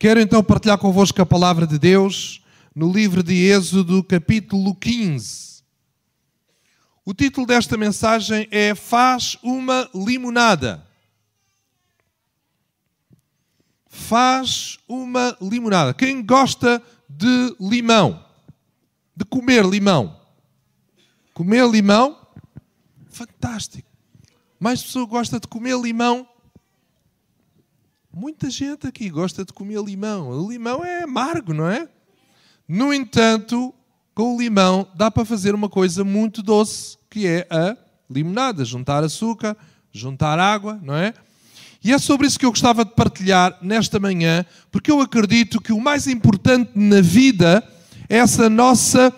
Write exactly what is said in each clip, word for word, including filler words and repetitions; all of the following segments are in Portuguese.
Quero então partilhar convosco a palavra de Deus no livro de Êxodo, capítulo quinze. O título desta mensagem é Faz uma limonada. Faz uma limonada. Quem gosta de limão? De comer limão? Comer limão? Fantástico. Mais pessoa gosta de comer limão? Muita gente aqui gosta de comer limão. O limão é amargo, não é? No entanto, com o limão dá para fazer uma coisa muito doce, que é a limonada. Juntar açúcar, juntar água, não é? E é sobre isso que eu gostava de partilhar nesta manhã, porque eu acredito que o mais importante na vida é essa nossa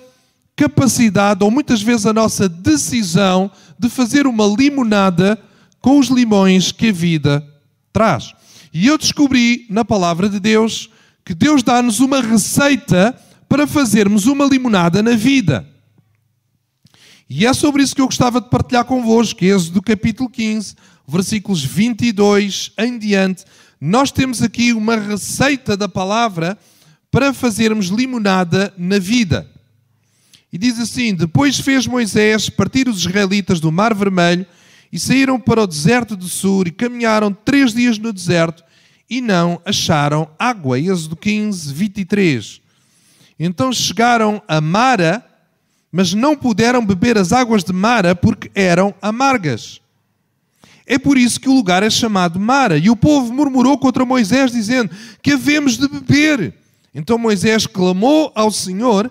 capacidade, ou muitas vezes a nossa decisão, de fazer uma limonada com os limões que a vida traz. E eu descobri na palavra de Deus que Deus dá-nos uma receita para fazermos uma limonada na vida. E é sobre isso que eu gostava de partilhar convosco. Êxodo capítulo quinze, versículos vinte e dois em diante. Nós temos aqui uma receita da palavra para fazermos limonada na vida. E diz assim: Depois fez Moisés partir os israelitas do Mar Vermelho e saíram para o deserto do Sur e caminharam três dias no deserto e não acharam água. Êxodo quinze, vinte e três. Então chegaram a Mara, mas não puderam beber as águas de Mara porque eram amargas. É por isso que o lugar é chamado Mara. E o povo murmurou contra Moisés, dizendo: que havemos de beber? Então Moisés clamou ao Senhor,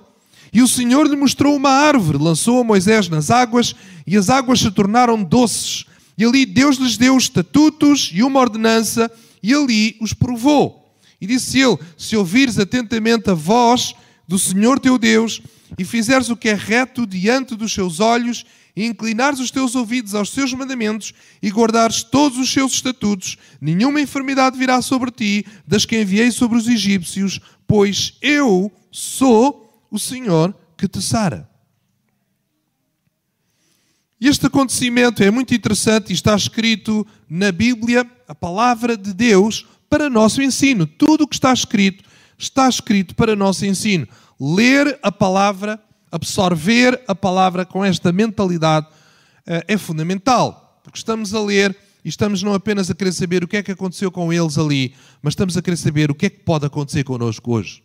e o Senhor lhe mostrou uma árvore, lançou a Moisés nas águas, e as águas se tornaram doces. E ali Deus lhes deu estatutos e uma ordenança, e ali os provou. E disse ele: se ouvires atentamente a voz do Senhor teu Deus, e fizeres o que é reto diante dos seus olhos, e inclinares os teus ouvidos aos seus mandamentos, e guardares todos os seus estatutos, nenhuma enfermidade virá sobre ti, das que enviei sobre os egípcios, pois eu sou o Senhor que te sara. Este acontecimento é muito interessante e está escrito na Bíblia, a palavra de Deus, para nosso ensino. Tudo o que está escrito, está escrito para nosso ensino. Ler a palavra, absorver a palavra com esta mentalidade é fundamental. Porque estamos a ler e estamos não apenas a querer saber o que é que aconteceu com eles ali, mas estamos a querer saber o que é que pode acontecer connosco hoje.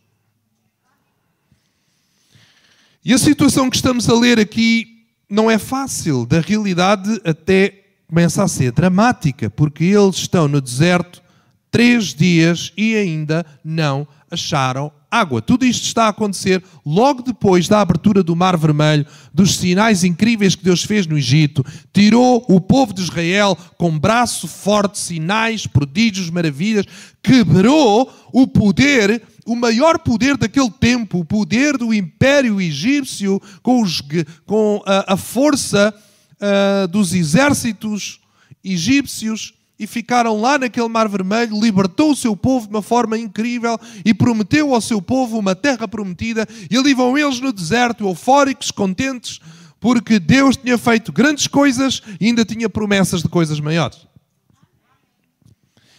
E a situação que estamos a ler aqui não é fácil, da realidade até começa a ser dramática, porque eles estão no deserto três dias e ainda não acharam água. Tudo isto está a acontecer logo depois da abertura do Mar Vermelho, dos sinais incríveis que Deus fez no Egito. Tirou o povo de Israel com braço forte, sinais, prodígios, maravilhas, quebrou o poder, o maior poder daquele tempo, o poder do Império Egípcio, com, os, com a, a força uh, dos exércitos egípcios, e ficaram lá naquele Mar Vermelho, libertou o seu povo de uma forma incrível e prometeu ao seu povo uma terra prometida. E ali vão eles no deserto, eufóricos, contentes, porque Deus tinha feito grandes coisas e ainda tinha promessas de coisas maiores.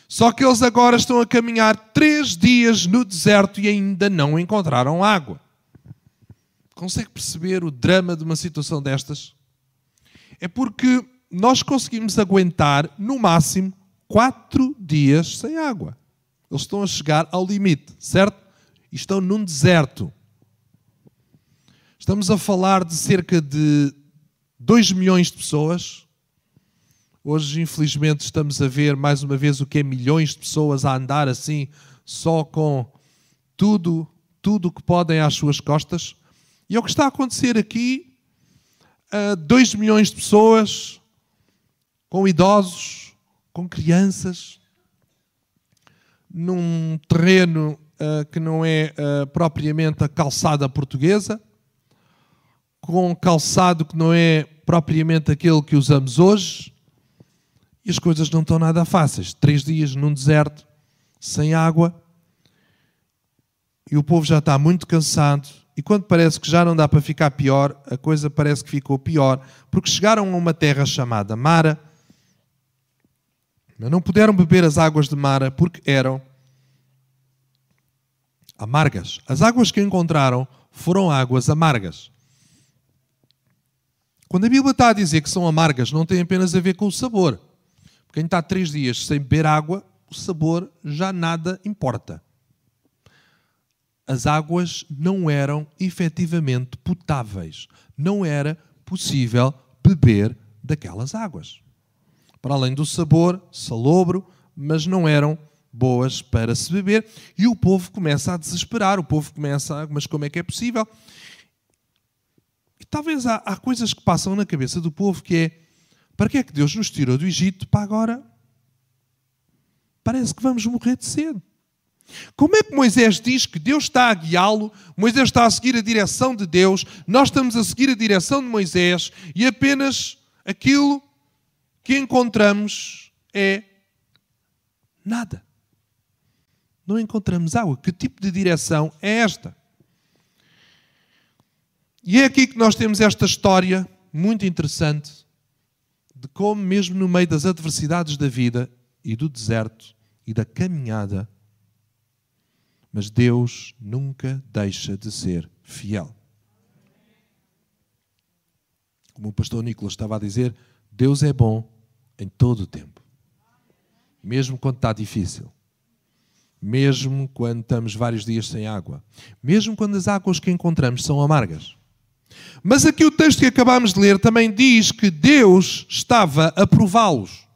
Só que eles agora estão a caminhar três dias no deserto e ainda não encontraram água. Consegue perceber o drama de uma situação destas? É porque nós conseguimos aguentar, no máximo, quatro dias sem água. Eles estão a chegar ao limite, certo? E estão num deserto. Estamos a falar de cerca de dois milhões de pessoas. Hoje, infelizmente, estamos a ver mais uma vez o que é milhões de pessoas a andar assim, só com tudo, tudo que podem às suas costas. E é o que está a acontecer aqui. dois milhões de pessoas, com idosos, com crianças, num terreno uh, que não é uh, propriamente a calçada portuguesa, com calçado que não é propriamente aquele que usamos hoje. E as coisas não estão nada fáceis. Três dias num deserto, sem água. E o povo já está muito cansado. E quando parece que já não dá para ficar pior, a coisa parece que ficou pior. Porque chegaram a uma terra chamada Mara. Mas não puderam beber as águas de Mara porque eram amargas. As águas que encontraram foram águas amargas. Quando a Bíblia está a dizer que são amargas, não tem apenas a ver com o sabor. Porque quem está três dias sem beber água, o sabor já nada importa. As águas não eram efetivamente potáveis. Não era possível beber daquelas águas. Para além do sabor, salobro, mas não eram boas para se beber. E o povo começa a desesperar. O povo começa a... Mas como é que é possível? E talvez há, há coisas que passam na cabeça do povo que é... Para que é que Deus nos tirou do Egito para agora? Parece que vamos morrer de sede. Como é que Moisés diz que Deus está a guiá-lo? Moisés está a seguir a direção de Deus. Nós estamos a seguir a direção de Moisés. E apenas aquilo que encontramos é nada. Não encontramos água. Que tipo de direção é esta? E é aqui que nós temos esta história muito interessante de como mesmo no meio das adversidades da vida e do deserto e da caminhada, mas Deus nunca deixa de ser fiel. Como o pastor Nicolas estava a dizer, Deus é bom em todo o tempo. Mesmo quando está difícil. Mesmo quando estamos vários dias sem água. Mesmo quando as águas que encontramos são amargas. Mas aqui o texto que acabámos de ler também diz que Deus estava a prová-los.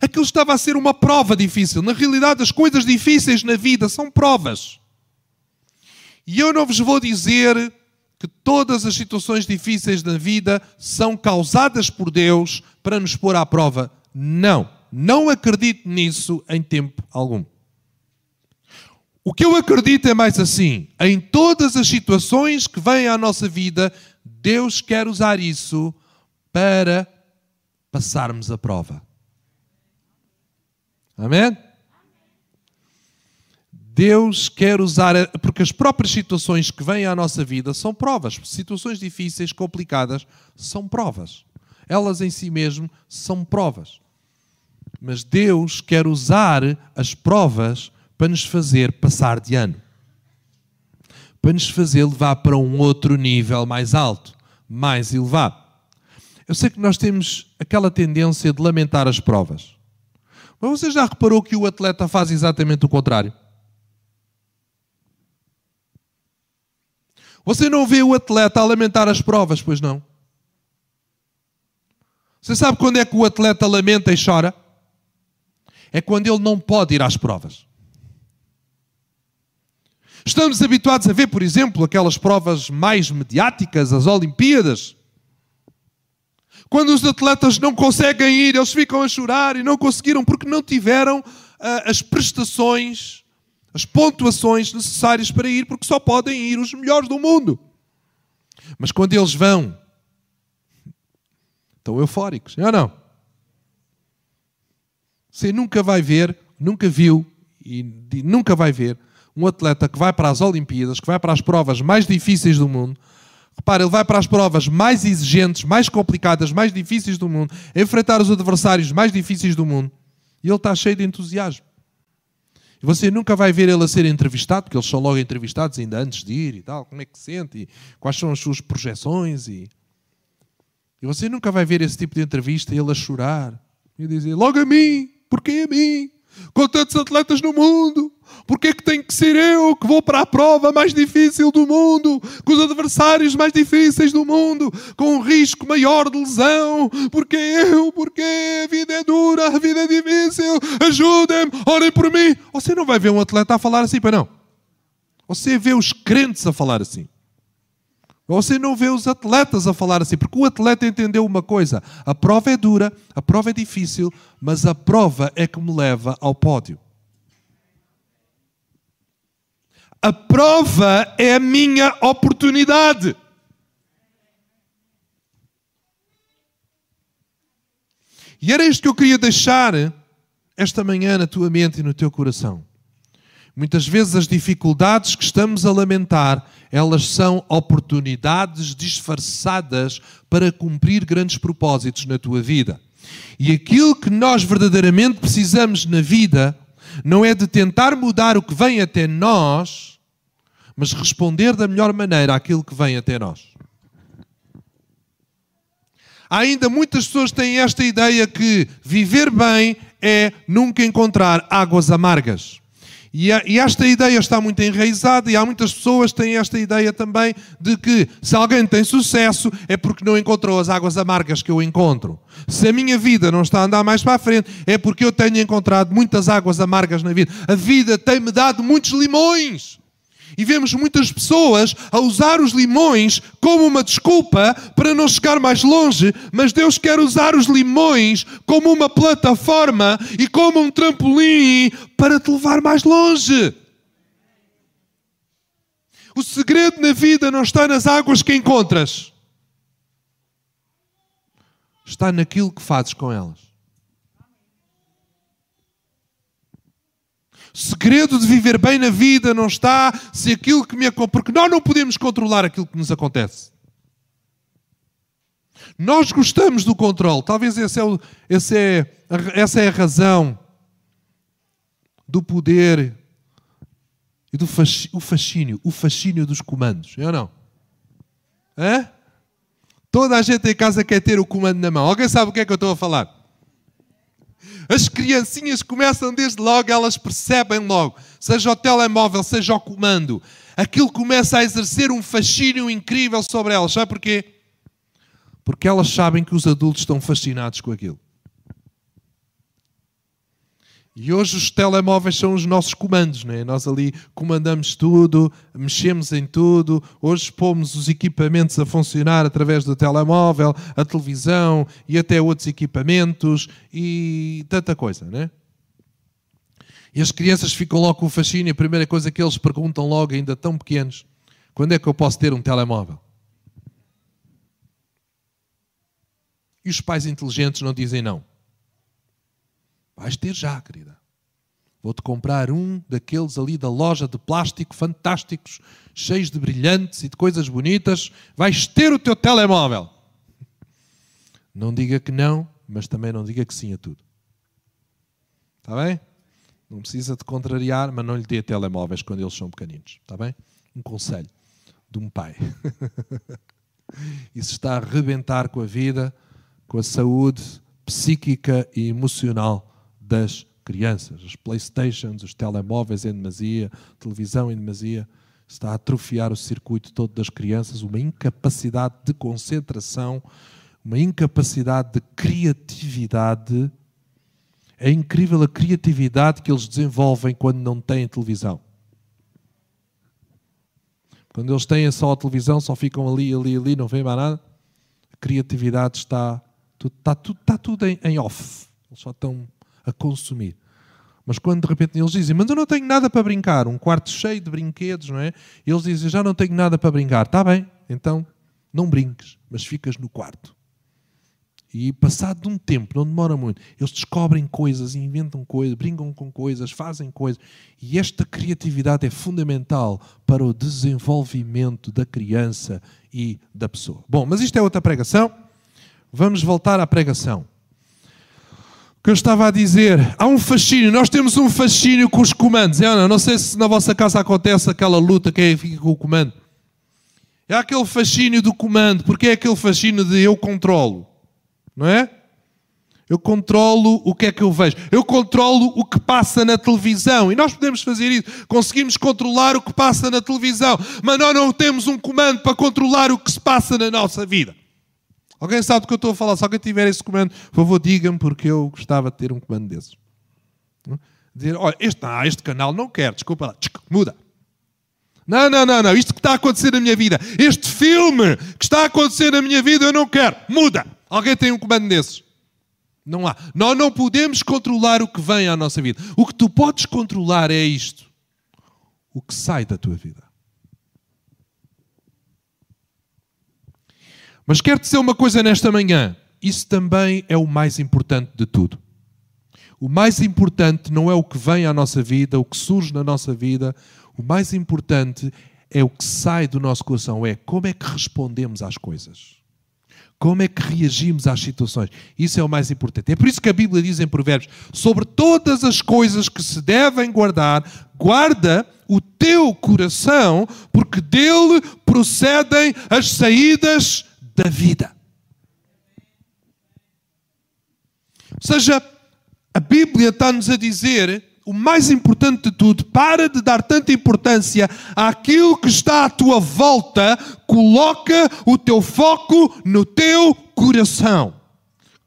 Aquilo estava a ser uma prova difícil. Na realidade, as coisas difíceis na vida são provas. E eu não vos vou dizer que todas as situações difíceis da vida são causadas por Deus para nos pôr à prova. Não. Não acredito nisso em tempo algum. O que eu acredito é mais assim. Em todas as situações que vêm à nossa vida, Deus quer usar isso para passarmos a prova. Amém? Deus quer usar, porque as próprias situações que vêm à nossa vida são provas. Situações difíceis, complicadas, são provas. Elas em si mesmo são provas. Mas Deus quer usar as provas para nos fazer passar de ano. Para nos fazer levar para um outro nível mais alto, mais elevado. Eu sei que nós temos aquela tendência de lamentar as provas. Mas você já reparou que o atleta faz exatamente o contrário? Você não vê o atleta a lamentar as provas, pois não? Você sabe quando é que o atleta lamenta e chora? É quando ele não pode ir às provas. Estamos habituados a ver, por exemplo, aquelas provas mais mediáticas, as Olimpíadas. Quando os atletas não conseguem ir, eles ficam a chorar e não conseguiram porque não tiveram uh, as prestações, as pontuações necessárias para ir, porque só podem ir os melhores do mundo. Mas quando eles vão, estão eufóricos, é ou não? Você nunca vai ver, nunca viu e nunca vai ver um atleta que vai para as Olimpíadas, que vai para as provas mais difíceis do mundo. Repara, ele vai para as provas mais exigentes, mais complicadas, mais difíceis do mundo, enfrentar os adversários mais difíceis do mundo. E ele está cheio de entusiasmo. E você nunca vai ver ele a ser entrevistado, porque eles são logo entrevistados ainda antes de ir e tal. Como é que se sente? E quais são as suas projeções? E... e você nunca vai ver esse tipo de entrevista e ele a chorar. E dizer, logo a mim, porquê a mim? Com tantos atletas no mundo, porque é que tenho que ser eu que vou para a prova mais difícil do mundo, com os adversários mais difíceis do mundo, com um risco maior de lesão, porque eu, porque a vida é dura, a vida é difícil, ajudem-me, orem por mim. Você não vai ver um atleta a falar assim, para não. Você vê os crentes a falar assim. Você não vê os atletas a falar assim, porque o atleta entendeu uma coisa. A prova é dura, a prova é difícil, mas a prova é que me leva ao pódio. A prova é a minha oportunidade. E era isto que eu queria deixar esta manhã na tua mente e no teu coração. Muitas vezes as dificuldades que estamos a lamentar, elas são oportunidades disfarçadas para cumprir grandes propósitos na tua vida. E aquilo que nós verdadeiramente precisamos na vida não é de tentar mudar o que vem até nós, mas responder da melhor maneira àquilo que vem até nós. Há ainda muitas pessoas que têm esta ideia que viver bem é nunca encontrar águas amargas. E, a, e esta ideia está muito enraizada e há muitas pessoas que têm esta ideia também de que se alguém tem sucesso é porque não encontrou as águas amargas que eu encontro. Se a minha vida não está a andar mais para a frente é porque eu tenho encontrado muitas águas amargas na vida. A vida tem-me dado muitos limões. E vemos muitas pessoas a usar os limões como uma desculpa para não chegar mais longe, mas Deus quer usar os limões como uma plataforma e como um trampolim para te levar mais longe. O segredo na vida não está nas águas que encontras. Está naquilo que fazes com elas. O segredo de viver bem na vida não está se aquilo que me acontece, porque nós não podemos controlar aquilo que nos acontece. Nós gostamos do controle. Talvez esse é o, esse é, essa é a razão do poder e do fascínio, o fascínio dos comandos. Eu não. Hã? Toda a gente em casa quer ter o comando na mão. Alguém sabe o que é que eu estou a falar? As criancinhas começam desde logo, elas percebem logo, seja o telemóvel, seja o comando, aquilo começa a exercer um fascínio incrível sobre elas. Sabe porquê? Porque elas sabem que os adultos estão fascinados com aquilo. E hoje os telemóveis são os nossos comandos, não é? Nós ali comandamos tudo, mexemos em tudo, hoje pomos os equipamentos a funcionar através do telemóvel, a televisão e até outros equipamentos e tanta coisa, não é? E as crianças ficam logo com o fascínio, a primeira coisa que eles perguntam logo, ainda tão pequenos, quando é que eu posso ter um telemóvel? E os pais inteligentes não dizem não. Vais ter já, querida. Vou-te comprar um daqueles ali da loja de plástico fantásticos, cheios de brilhantes e de coisas bonitas. Vais ter o teu telemóvel. Não diga que não, mas também não diga que sim a tudo. Está bem? Não precisa te contrariar, mas não lhe dê telemóveis quando eles são pequeninos. Está bem? Um conselho de um pai. Isso está a arrebentar com a vida, com a saúde psíquica e emocional das crianças. As Playstations, os telemóveis em demasia, televisão em demasia, está a atrofiar o circuito todo das crianças, uma incapacidade de concentração, uma incapacidade de criatividade. É incrível a criatividade que eles desenvolvem quando não têm televisão. Quando eles têm só a televisão, só ficam ali, ali, ali, não vêem mais nada. A criatividade está, está tudo, está tudo em, em off. Eles só estão a consumir. Mas quando de repente eles dizem, mas eu não tenho nada para brincar, um quarto cheio de brinquedos, não é? E eles dizem, já não tenho nada para brincar. Está bem, então não brinques, mas ficas no quarto. E passado um tempo, não demora muito, eles descobrem coisas, inventam coisas, brincam com coisas, fazem coisas. E esta criatividade é fundamental para o desenvolvimento da criança e da pessoa. Bom, mas isto é outra pregação. Vamos voltar à pregação. O que eu estava a dizer, há um fascínio, nós temos um fascínio com os comandos. Eu não, não sei se na vossa casa acontece aquela luta, quem fica com o comando. É aquele fascínio do comando, porque é aquele fascínio de eu controlo, não é? Eu controlo o que é que eu vejo. Eu controlo o que passa na televisão. E nós podemos fazer isso. Conseguimos controlar o que passa na televisão, mas nós não temos um comando para controlar o que se passa na nossa vida. Alguém sabe do que eu estou a falar? Se alguém tiver esse comando, por favor, diga-me, porque eu gostava de ter um comando desses. Dizer, olha, este, não, este canal não quero, desculpa lá, tchic, muda. Não, não, não, não, isto que está a acontecer na minha vida, este filme que está a acontecer na minha vida, eu não quero, muda. Alguém tem um comando desses? Não há. Nós não podemos controlar o que vem à nossa vida. O que tu podes controlar é isto. O que sai da tua vida. Mas quero dizer uma coisa nesta manhã. Isso também é o mais importante de tudo. O mais importante não é o que vem à nossa vida, o que surge na nossa vida. O mais importante é o que sai do nosso coração. É como é que respondemos às coisas. Como é que reagimos às situações? Isso é o mais importante. É por isso que a Bíblia diz em Provérbios, sobre todas as coisas que se devem guardar, guarda o teu coração, porque dele procedem as saídas da vida. Ou seja, a Bíblia está-nos a dizer, o mais importante de tudo, para de dar tanta importância àquilo que está à tua volta, coloca o teu foco no teu coração.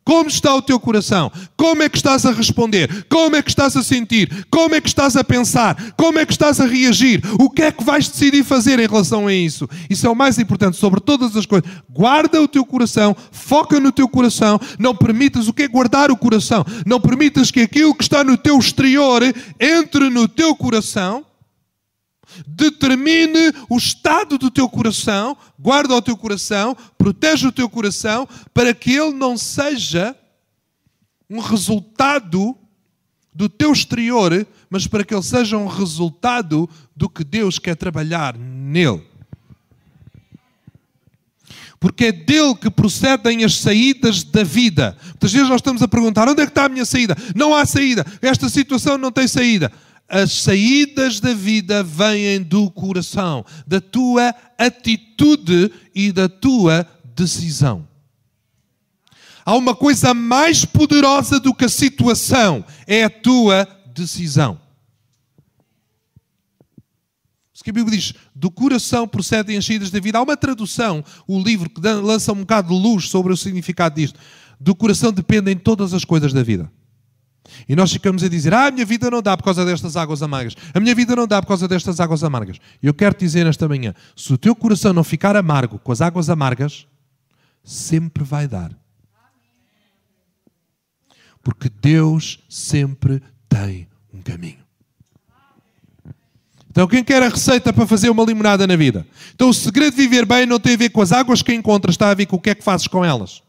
Como está o teu coração? Como é que estás a responder? Como é que estás a sentir? Como é que estás a pensar? Como é que estás a reagir? O que é que vais decidir fazer em relação a isso? Isso é o mais importante sobre todas as coisas. Guarda o teu coração, foca no teu coração, não permitas, o que é guardar o coração? Não permitas que aquilo que está no teu exterior entre no teu coração, determine o estado do teu coração, guarda o teu coração, protege o teu coração, para que ele não seja um resultado do teu exterior, mas para que ele seja um resultado do que Deus quer trabalhar nele. Porque é dele que procedem as saídas da vida. Muitas vezes nós estamos a perguntar, onde é que está a minha saída? Não há saída, esta situação não tem saída. As saídas da vida vêm do coração, da tua atitude e da tua decisão. Há uma coisa mais poderosa do que a situação, é a tua decisão. Porque a Bíblia diz, do coração procedem as saídas da vida. Há uma tradução, o livro, que lança um bocado de luz sobre o significado disto. Do coração dependem todas as coisas da vida. E nós ficamos a dizer, ah, a minha vida não dá por causa destas águas amargas. A minha vida não dá por causa destas águas amargas. Eu quero te dizer nesta manhã, se o teu coração não ficar amargo com as águas amargas, sempre vai dar. Porque Deus sempre tem um caminho. Então, quem quer a receita para fazer uma limonada na vida? Então, o segredo de viver bem não tem a ver com as águas que encontras, está a ver com o que é que fazes com elas.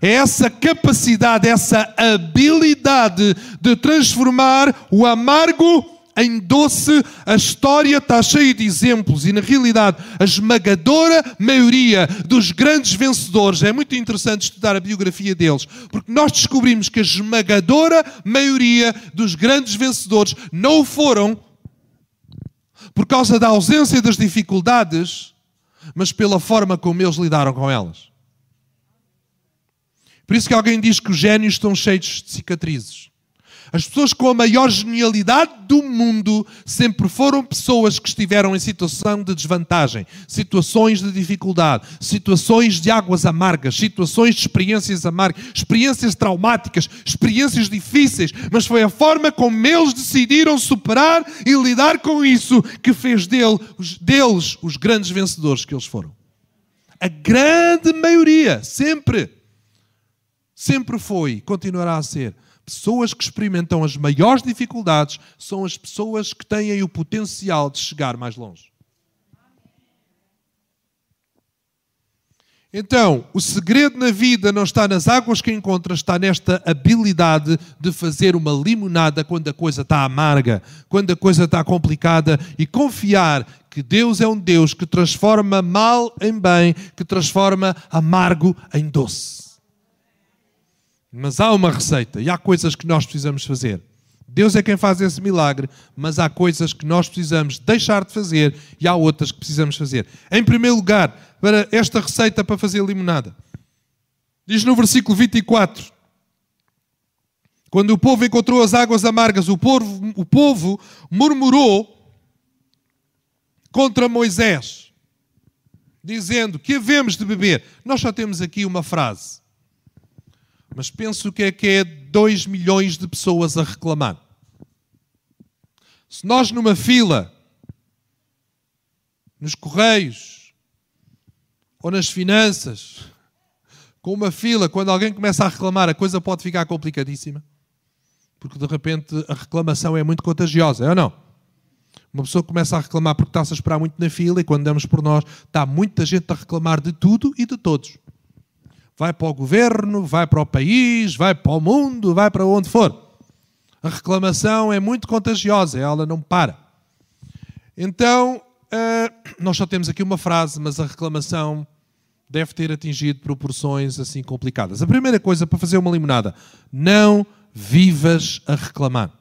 É essa capacidade, essa habilidade de transformar o amargo em doce. A história está cheia de exemplos e, na realidade, a esmagadora maioria dos grandes vencedores, é muito interessante estudar a biografia deles, porque nós descobrimos que a esmagadora maioria dos grandes vencedores não foram por causa da ausência das dificuldades, mas pela forma como eles lidaram com elas. Por isso que alguém diz que os génios estão cheios de cicatrizes. As pessoas com a maior genialidade do mundo sempre foram pessoas que estiveram em situação de desvantagem, situações de dificuldade, situações de águas amargas, situações de experiências amargas, experiências traumáticas, experiências difíceis, mas foi a forma como eles decidiram superar e lidar com isso que fez deles os grandes vencedores que eles foram. A grande maioria, sempre... Sempre foi e continuará a ser. Pessoas que experimentam as maiores dificuldades são as pessoas que têm o potencial de chegar mais longe. Então, o segredo na vida não está nas águas que encontras, está nesta habilidade de fazer uma limonada quando a coisa está amarga, quando a coisa está complicada, e confiar que Deus é um Deus que transforma mal em bem, que transforma amargo em doce. Mas há uma receita e há coisas que nós precisamos fazer. Deus é quem faz esse milagre, mas há coisas que nós precisamos deixar de fazer e há outras que precisamos fazer. Em primeiro lugar, para esta receita para fazer limonada. Diz no versículo vinte e quatro. Quando o povo encontrou as águas amargas, o povo, o povo murmurou contra Moisés, dizendo, que havemos de beber? Nós só temos aqui uma frase. Mas penso o que é que é dois milhões de pessoas a reclamar. Se nós numa fila, nos correios ou nas finanças, com uma fila, quando alguém começa a reclamar, a coisa pode ficar complicadíssima. Porque de repente a reclamação é muito contagiosa, é ou não? Uma pessoa começa a reclamar porque está-se a esperar muito na fila e quando damos por nós, está muita gente a reclamar de tudo e de todos. Vai para o governo, vai para o país, vai para o mundo, vai para onde for. A reclamação é muito contagiosa, ela não para. Então, uh, nós só temos aqui uma frase, mas a reclamação deve ter atingido proporções assim complicadas. A primeira coisa para fazer uma limonada, não vivas a reclamar.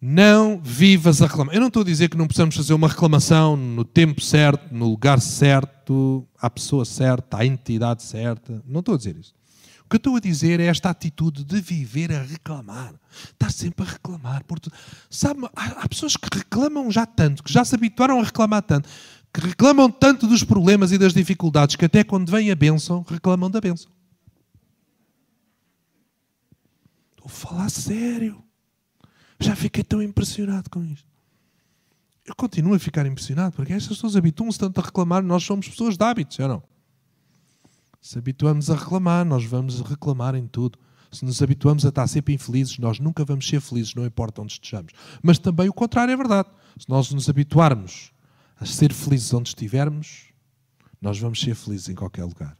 Não vivas a reclamar. Eu não estou a dizer que não precisamos fazer uma reclamação no tempo certo, no lugar certo, à pessoa certa, à entidade certa. Não estou a dizer isso. O que eu estou a dizer é esta atitude de viver a reclamar. Está sempre a reclamar. Porque, sabe, há pessoas que reclamam já tanto, que já se habituaram a reclamar tanto, que reclamam tanto dos problemas e das dificuldades, que até quando vem a bênção, reclamam da bênção. Estou a falar sério. Já fiquei tão impressionado com isto. Eu continuo a ficar impressionado, porque estas pessoas habituam-se tanto a reclamar. Nós somos pessoas de hábitos, ou não? Se habituamos a reclamar, nós vamos reclamar em tudo. Se nos habituamos a estar sempre infelizes, nós nunca vamos ser felizes, não importa onde estejamos. Mas também o contrário é verdade. Se nós nos habituarmos a ser felizes onde estivermos, nós vamos ser felizes em qualquer lugar.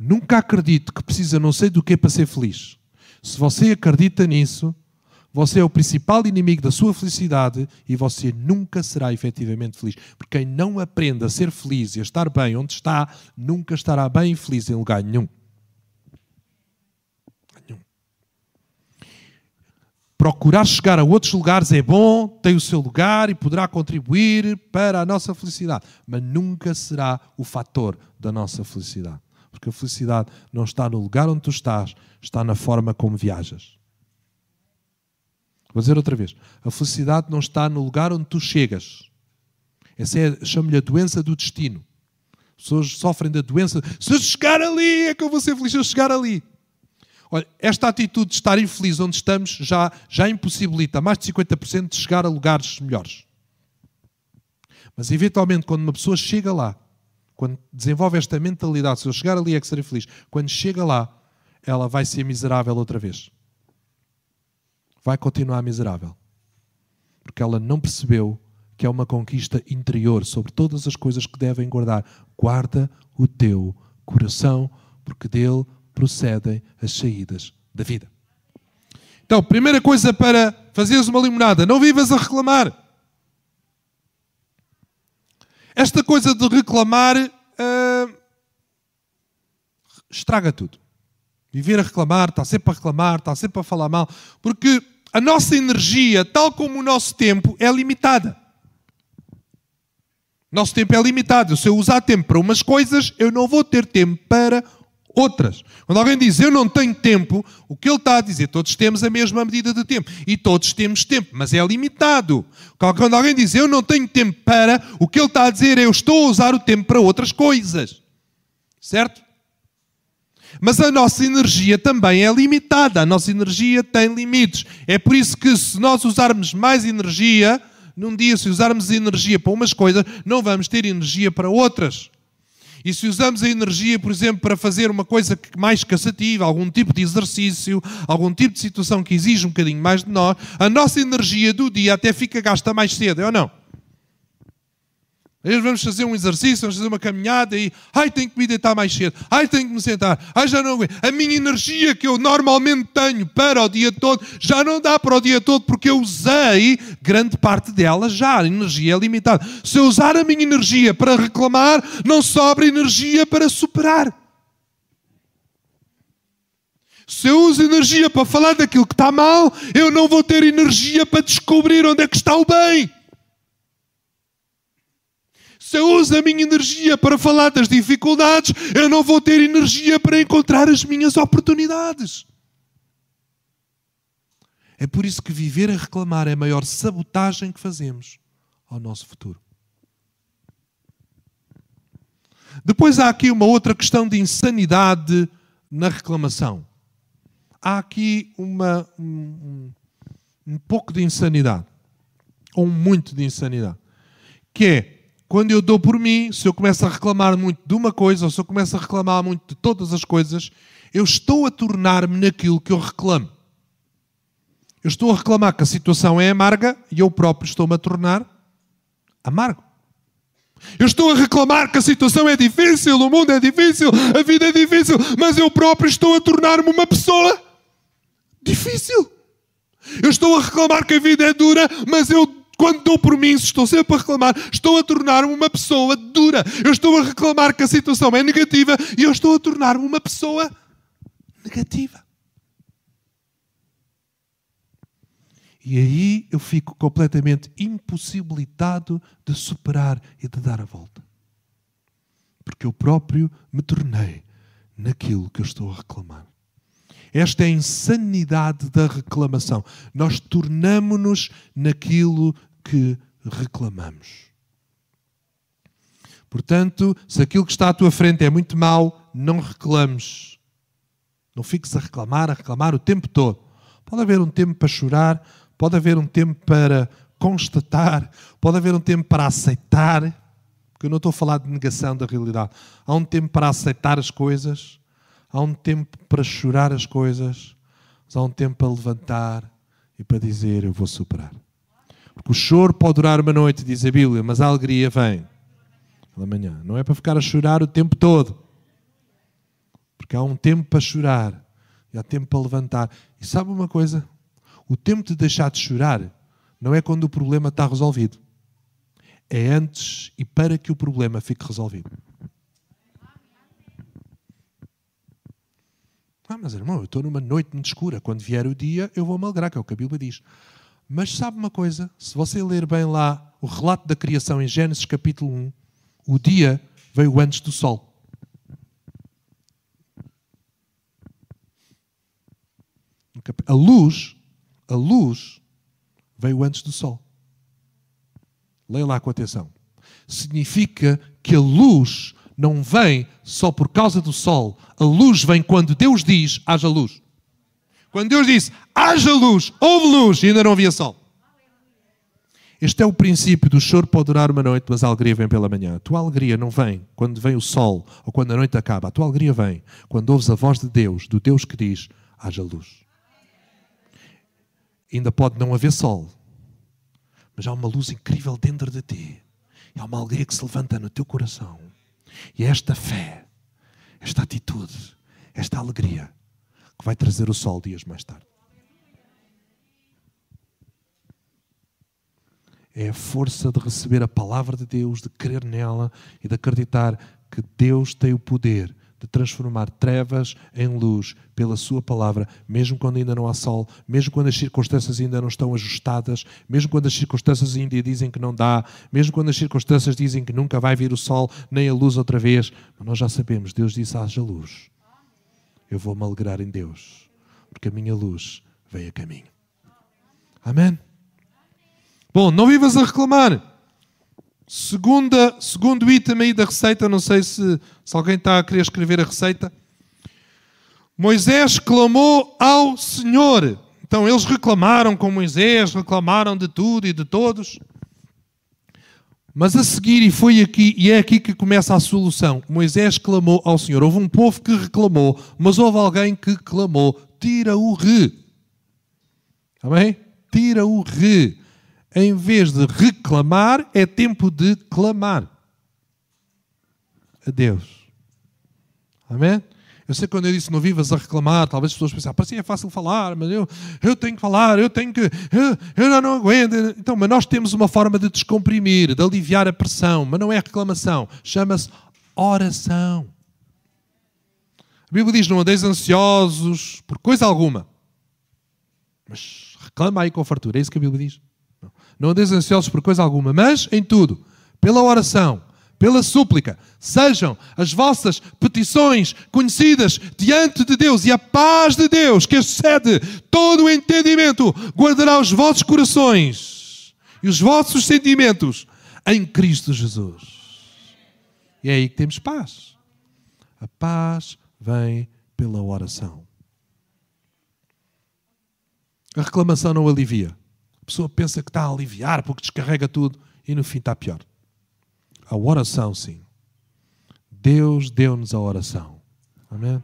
Nunca acredito que precisa não sei do que para ser feliz. Se você acredita nisso, você é o principal inimigo da sua felicidade e você nunca será efetivamente feliz. Porque quem não aprende a ser feliz e a estar bem onde está, nunca estará bem e feliz em lugar nenhum. nenhum. Procurar chegar a outros lugares é bom, tem o seu lugar e poderá contribuir para a nossa felicidade. Mas nunca será o fator da nossa felicidade. Porque a felicidade não está no lugar onde tu estás, está na forma como viajas. Vou dizer outra vez, a felicidade não está no lugar onde tu chegas. Essa é, chamo-lhe a doença do destino. As pessoas sofrem da doença. Se eu chegar ali, é que eu vou ser feliz se eu chegar ali. Olha, esta atitude de estar infeliz onde estamos já, já impossibilita mais de cinquenta por cento de chegar a lugares melhores. Mas eventualmente, quando uma pessoa chega lá, quando desenvolve esta mentalidade, se eu chegar ali é que serei feliz, quando chega lá, ela vai ser miserável outra vez. Vai continuar miserável. Porque ela não percebeu que é uma conquista interior sobre todas as coisas que devem guardar. Guarda o teu coração, porque dele procedem as saídas da vida. Então, primeira coisa para fazeres uma limonada, não vivas a reclamar. Esta coisa de reclamar uh, estraga tudo. Viver a reclamar, está sempre a reclamar, está sempre a falar mal, porque a nossa energia, tal como o nosso tempo, é limitada. Nosso tempo é limitado. Se eu usar tempo para umas coisas, eu não vou ter tempo para outras. Quando alguém diz, eu não tenho tempo, o que ele está a dizer? Todos temos a mesma medida de tempo. E todos temos tempo, mas é limitado. Quando alguém diz, eu não tenho tempo para, o que ele está a dizer é, eu estou a usar o tempo para outras coisas. Certo? Mas a nossa energia também é limitada. A nossa energia tem limites. É por isso que se nós usarmos mais energia, num dia, se usarmos energia para umas coisas, não vamos ter energia para outras. E se usamos a energia, por exemplo, para fazer uma coisa mais cansativa, algum tipo de exercício, algum tipo de situação que exige um bocadinho mais de nós, a nossa energia do dia até fica gasta mais cedo, é ou não? Vamos fazer um exercício, vamos fazer uma caminhada e... Ai, tenho que me deitar mais cedo. Ai, tenho que me sentar. Ai, já não aguento. A minha energia que eu normalmente tenho para o dia todo, já não dá para o dia todo porque eu usei grande parte dela já. A energia é limitada. Se eu usar a minha energia para reclamar, não sobra energia para superar. Se eu uso energia para falar daquilo que está mal, eu não vou ter energia para descobrir onde é que está o bem. Se eu uso a minha energia para falar das dificuldades, eu não vou ter energia para encontrar as minhas oportunidades. É por isso que viver a reclamar é a maior sabotagem que fazemos ao nosso futuro. Depois há aqui uma outra questão de insanidade na reclamação. Há aqui uma, um, um pouco de insanidade, ou muito de insanidade, que é, quando eu dou por mim, se eu começo a reclamar muito de uma coisa, ou se eu começo a reclamar muito de todas as coisas, eu estou a tornar-me naquilo que eu reclamo. Eu estou a reclamar que a situação é amarga e eu próprio estou-me a tornar amargo. Eu estou a reclamar que a situação é difícil, o mundo é difícil, a vida é difícil, mas eu próprio estou a tornar-me uma pessoa difícil. Eu estou a reclamar que a vida é dura, mas eu Quando dou por mim, estou sempre a reclamar, estou a tornar-me uma pessoa dura. Eu estou a reclamar que a situação é negativa e eu estou a tornar-me uma pessoa negativa. E aí eu fico completamente impossibilitado de superar e de dar a volta. Porque eu próprio me tornei naquilo que eu estou a reclamar. Esta é a insanidade da reclamação. Nós tornamo-nos naquilo que reclamamos. Portanto, se aquilo que está à tua frente é muito mau, não reclames. Não fiques a reclamar, a reclamar o tempo todo. Pode haver um tempo para chorar, pode haver um tempo para constatar, pode haver um tempo para aceitar, porque eu não estou a falar de negação da realidade. Há um tempo para aceitar as coisas, há um tempo para chorar as coisas, mas há um tempo para levantar e para dizer, eu vou superar. Porque o choro pode durar uma noite, diz a Bíblia, mas a alegria vem pela manhã. Não é para ficar a chorar o tempo todo. Porque há um tempo para chorar e há tempo para levantar. E sabe uma coisa? O tempo de deixar de chorar não é quando o problema está resolvido. É antes e para que o problema fique resolvido. Ah, mas irmão, eu estou numa noite muito escura. Quando vier o dia, eu vou-me alegrar, que é o que a Bíblia diz. Mas sabe uma coisa? Se você ler bem lá o relato da criação em Gênesis capítulo um, o dia veio antes do sol. A luz, a luz veio antes do sol. Leia lá com atenção. Significa que a luz não vem só por causa do sol. A luz vem quando Deus diz, haja luz. Quando Deus disse, haja luz, houve luz, e ainda não havia sol. Este é o princípio do choro pode durar uma noite, mas a alegria vem pela manhã. A tua alegria não vem quando vem o sol ou quando a noite acaba. A tua alegria vem quando ouves a voz de Deus, do Deus que diz, haja luz. Ainda pode não haver sol, mas há uma luz incrível dentro de ti. E há uma alegria que se levanta no teu coração. E é esta fé, esta atitude, esta alegria que vai trazer o sol dias mais tarde. É a força de receber a palavra de Deus, de crer nela e de acreditar que Deus tem o poder de transformar trevas em luz pela sua palavra, mesmo quando ainda não há sol, mesmo quando as circunstâncias ainda não estão ajustadas, mesmo quando as circunstâncias ainda dizem que não dá, mesmo quando as circunstâncias dizem que nunca vai vir o sol, nem a luz outra vez. Mas nós já sabemos, Deus disse, haja luz. Eu vou-me alegrar em Deus, porque a minha luz veio a caminho. Amém? Bom, não vivas a reclamar. Segunda, segundo item aí da receita, não sei se, se alguém está a querer escrever a receita. Moisés clamou ao Senhor. Então eles reclamaram com Moisés, reclamaram de tudo e de todos. Mas a seguir, e foi aqui, e é aqui que começa a solução. Moisés clamou ao Senhor. Houve um povo que reclamou, mas houve alguém que clamou. Tira o re. Amém? Tira o re. Em vez de reclamar, é tempo de clamar a Deus. Amém? Eu sei que quando eu disse não vivas a reclamar, talvez as pessoas pensem, ah, sim, é fácil falar, mas eu, eu tenho que falar, eu tenho que... Eu, eu não, não aguento. Então, mas nós temos uma forma de descomprimir, de aliviar a pressão, mas não é reclamação. Chama-se oração. A Bíblia diz, não andeis ansiosos por coisa alguma. Mas reclama aí com fartura, é isso que a Bíblia diz. Não andeis ansiosos por coisa alguma, mas em tudo, pela oração, pela súplica, sejam as vossas petições conhecidas diante de Deus, e a paz de Deus, que excede todo o entendimento, guardará os vossos corações e os vossos sentimentos em Cristo Jesus. E é aí que temos paz. A paz vem pela oração. A reclamação não alivia. A pessoa pensa que está a aliviar porque descarrega tudo e no fim está pior. A oração, sim. Deus deu-nos a oração. Amém?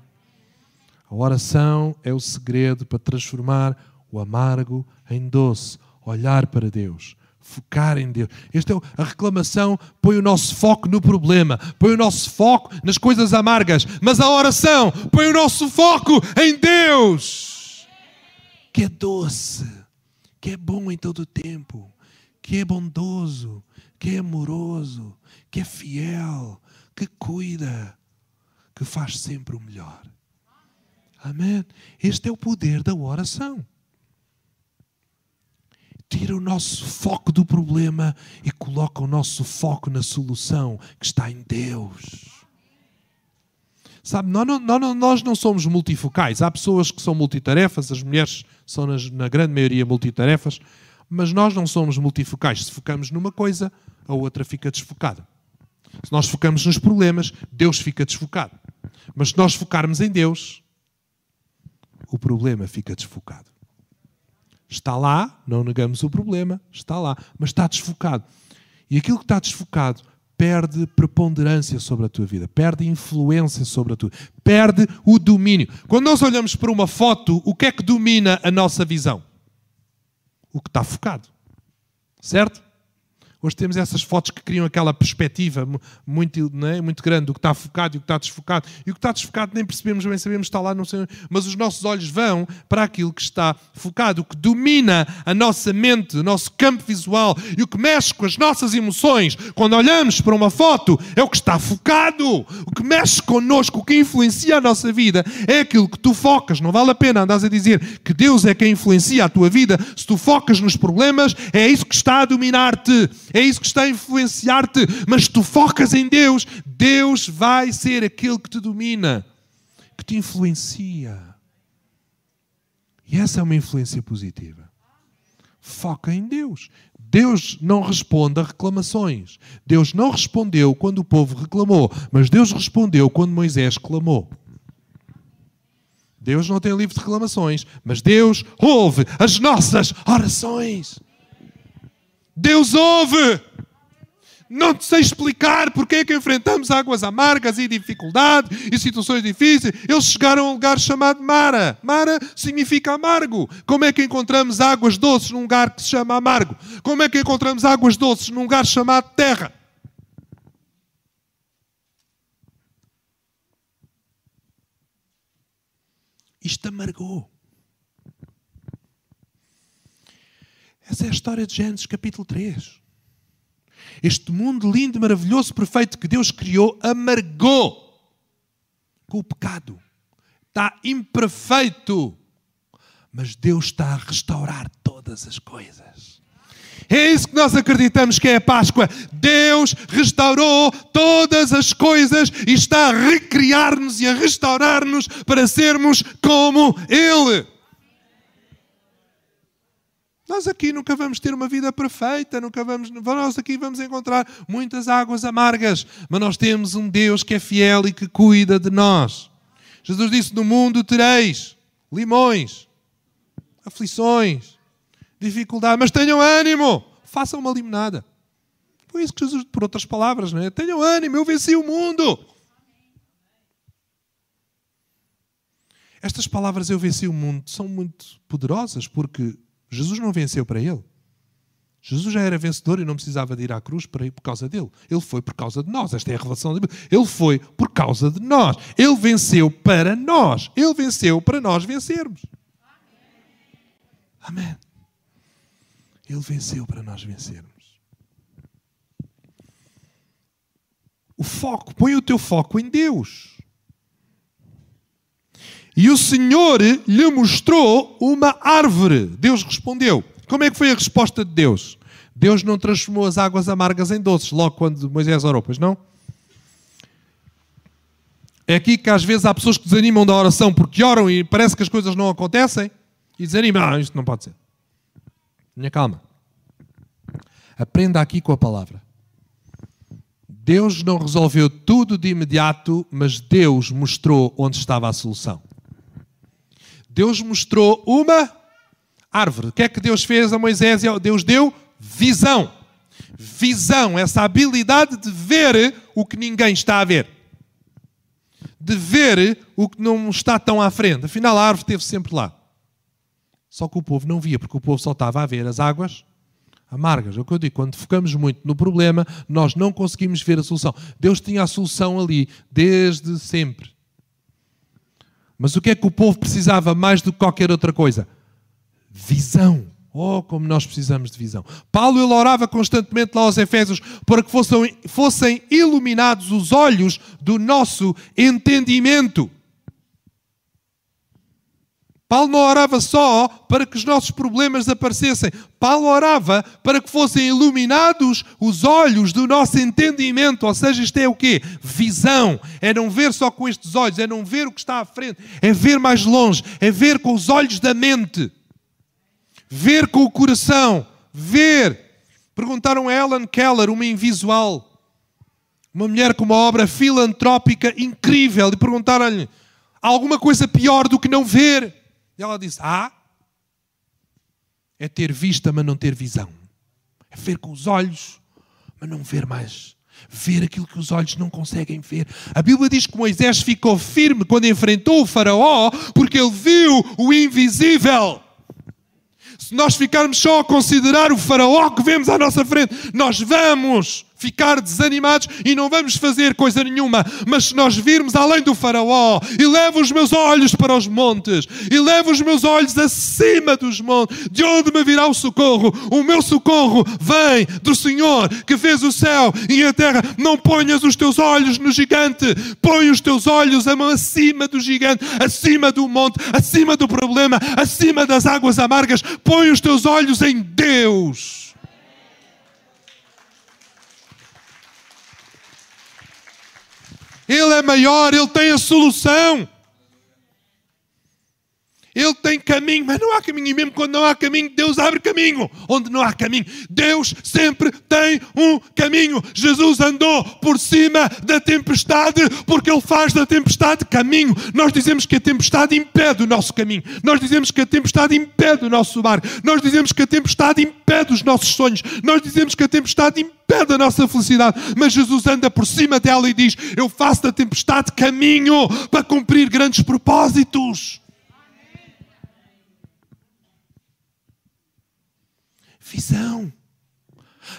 A oração é o segredo para transformar o amargo em doce. Olhar para Deus. Focar em Deus. Este é o, a reclamação põe o nosso foco no problema. Põe o nosso foco nas coisas amargas. Mas a oração põe o nosso foco em Deus. Que é doce. Que é bom em todo o tempo, que é bondoso, que é amoroso, que é fiel, que cuida, que faz sempre o melhor. Amém? Este é o poder da oração. Tira o nosso foco do problema e coloca o nosso foco na solução que está em Deus. Sabe, nós não, nós, nós não somos multifocais. Há pessoas que são multitarefas, as mulheres são nas, na grande maioria multitarefas, mas nós não somos multifocais. Se focamos numa coisa, a outra fica desfocada. Se nós focamos nos problemas, Deus fica desfocado. Mas se nós focarmos em Deus, o problema fica desfocado. Está lá, não negamos o problema, está lá, mas está desfocado. E aquilo que está desfocado perde preponderância sobre a tua vida, perde influência sobre a tua vida, perde o domínio. Quando nós olhamos para uma foto, o que é que domina a nossa visão? O que está focado, certo? Hoje temos essas fotos que criam aquela perspectiva muito, não é? muito grande do que está focado e o que está desfocado. E o que está desfocado nem percebemos, bem sabemos que está lá, não sei, mas os nossos olhos vão para aquilo que está focado, o que domina a nossa mente, o nosso campo visual e o que mexe com as nossas emoções. Quando olhamos para uma foto, é o que está focado. O que mexe connosco, o que influencia a nossa vida, é aquilo que tu focas. Não vale a pena andares a dizer que Deus é quem influencia a tua vida. Se tu focas nos problemas, é isso que está a dominar-te. É isso que está a influenciar-te. Mas se tu focas em Deus, Deus vai ser aquele que te domina, que te influencia. E essa é uma influência positiva. Foca em Deus. Deus não responde a reclamações. Deus não respondeu quando o povo reclamou, mas Deus respondeu quando Moisés clamou. Deus não tem livro de reclamações, mas Deus ouve as nossas orações. Deus ouve. Não te sei explicar porque é que enfrentamos águas amargas e dificuldade e situações difíceis. Eles chegaram a um lugar chamado Mara. Mara significa amargo. Como é que encontramos águas doces num lugar que se chama amargo? Como é que encontramos águas doces num lugar chamado terra? Isto amargou. Essa é a história de Gênesis capítulo três. Este mundo lindo, maravilhoso, perfeito que Deus criou, amargou com o pecado. Está imperfeito. Mas Deus está a restaurar todas as coisas. É isso que nós acreditamos que é a Páscoa. Deus restaurou todas as coisas e está a recriar-nos e a restaurar-nos para sermos como Ele. Nós aqui nunca vamos ter uma vida perfeita, nunca vamos, nós aqui vamos encontrar muitas águas amargas, mas nós temos um Deus que é fiel e que cuida de nós. Jesus disse, no mundo tereis limões, aflições, dificuldade, mas tenham ânimo, façam uma limonada. Foi isso que Jesus, por outras palavras, não é? Tenham ânimo, eu venci o mundo. Estas palavras, eu venci o mundo, são muito poderosas, porque Jesus não venceu para ele. Jesus já era vencedor e não precisava de ir à cruz para ir por causa dele. Ele foi por causa de nós. Esta é a revelação da Bíblia. Ele foi por causa de nós. Ele venceu para nós. Ele venceu para nós vencermos. Amém. Ele venceu para nós vencermos. O foco, põe o teu foco em Deus. E o Senhor lhe mostrou uma árvore. Deus respondeu. Como é que foi a resposta de Deus? Deus não transformou as águas amargas em doces, logo quando Moisés orou, pois não? É aqui que às vezes há pessoas que desanimam da oração porque oram e parece que as coisas não acontecem e desanimam. Ah, isto não pode ser. Minha calma. Aprenda aqui com a palavra. Deus não resolveu tudo de imediato, mas Deus mostrou onde estava a solução. Deus mostrou uma árvore. O que é que Deus fez a Moisés? Deus deu visão. Visão, essa habilidade de ver o que ninguém está a ver. De ver o que não está tão à frente. Afinal, a árvore esteve sempre lá. Só que o povo não via, porque o povo só estava a ver as águas amargas. É o que eu digo, quando focamos muito no problema, nós não conseguimos ver a solução. Deus tinha a solução ali, desde sempre. Mas o que é que o povo precisava mais do que qualquer outra coisa? Visão. Oh, como nós precisamos de visão. Paulo, ele orava constantemente lá aos Efésios para que fossem, fossem iluminados os olhos do nosso entendimento. Paulo não orava só para que os nossos problemas desaparecessem. Paulo orava para que fossem iluminados os olhos do nosso entendimento. Ou seja, isto é o quê? Visão. É não ver só com estes olhos, é não ver o que está à frente, é ver mais longe, é ver com os olhos da mente. Ver com o coração. Ver. Perguntaram a Helen Keller, uma invisual, uma mulher com uma obra filantrópica incrível, e perguntaram-lhe, há alguma coisa pior do que não ver? E ela disse, ah, é ter vista, mas não ter visão. É ver com os olhos, mas não ver mais. Ver aquilo que os olhos não conseguem ver. A Bíblia diz que Moisés ficou firme quando enfrentou o faraó, porque ele viu o invisível. Se nós ficarmos só a considerar o faraó que vemos à nossa frente, nós vamos ficar desanimados e não vamos fazer coisa nenhuma. Mas se nós virmos além do faraó, e levo os meus olhos para os montes, e levo os meus olhos acima dos montes, de onde me virá o socorro? O meu socorro vem do Senhor que fez o céu e a terra. Não ponhas os teus olhos no gigante, põe os teus olhos acima do gigante, acima do monte, acima do problema, acima das águas amargas. Põe os teus olhos em Deus. Ele é maior, Ele tem a solução. Ele tem caminho, mas não há caminho. E mesmo quando não há caminho, Deus abre caminho. Onde não há caminho, Deus sempre tem um caminho. Jesus andou por cima da tempestade, porque Ele faz da tempestade caminho. Nós dizemos que a tempestade impede o nosso caminho. Nós dizemos que a tempestade impede o nosso barco. Nós dizemos que a tempestade impede os nossos sonhos. Nós dizemos que a tempestade impede a nossa felicidade. Mas Jesus anda por cima dela e diz, eu faço da tempestade caminho para cumprir grandes propósitos. Visão.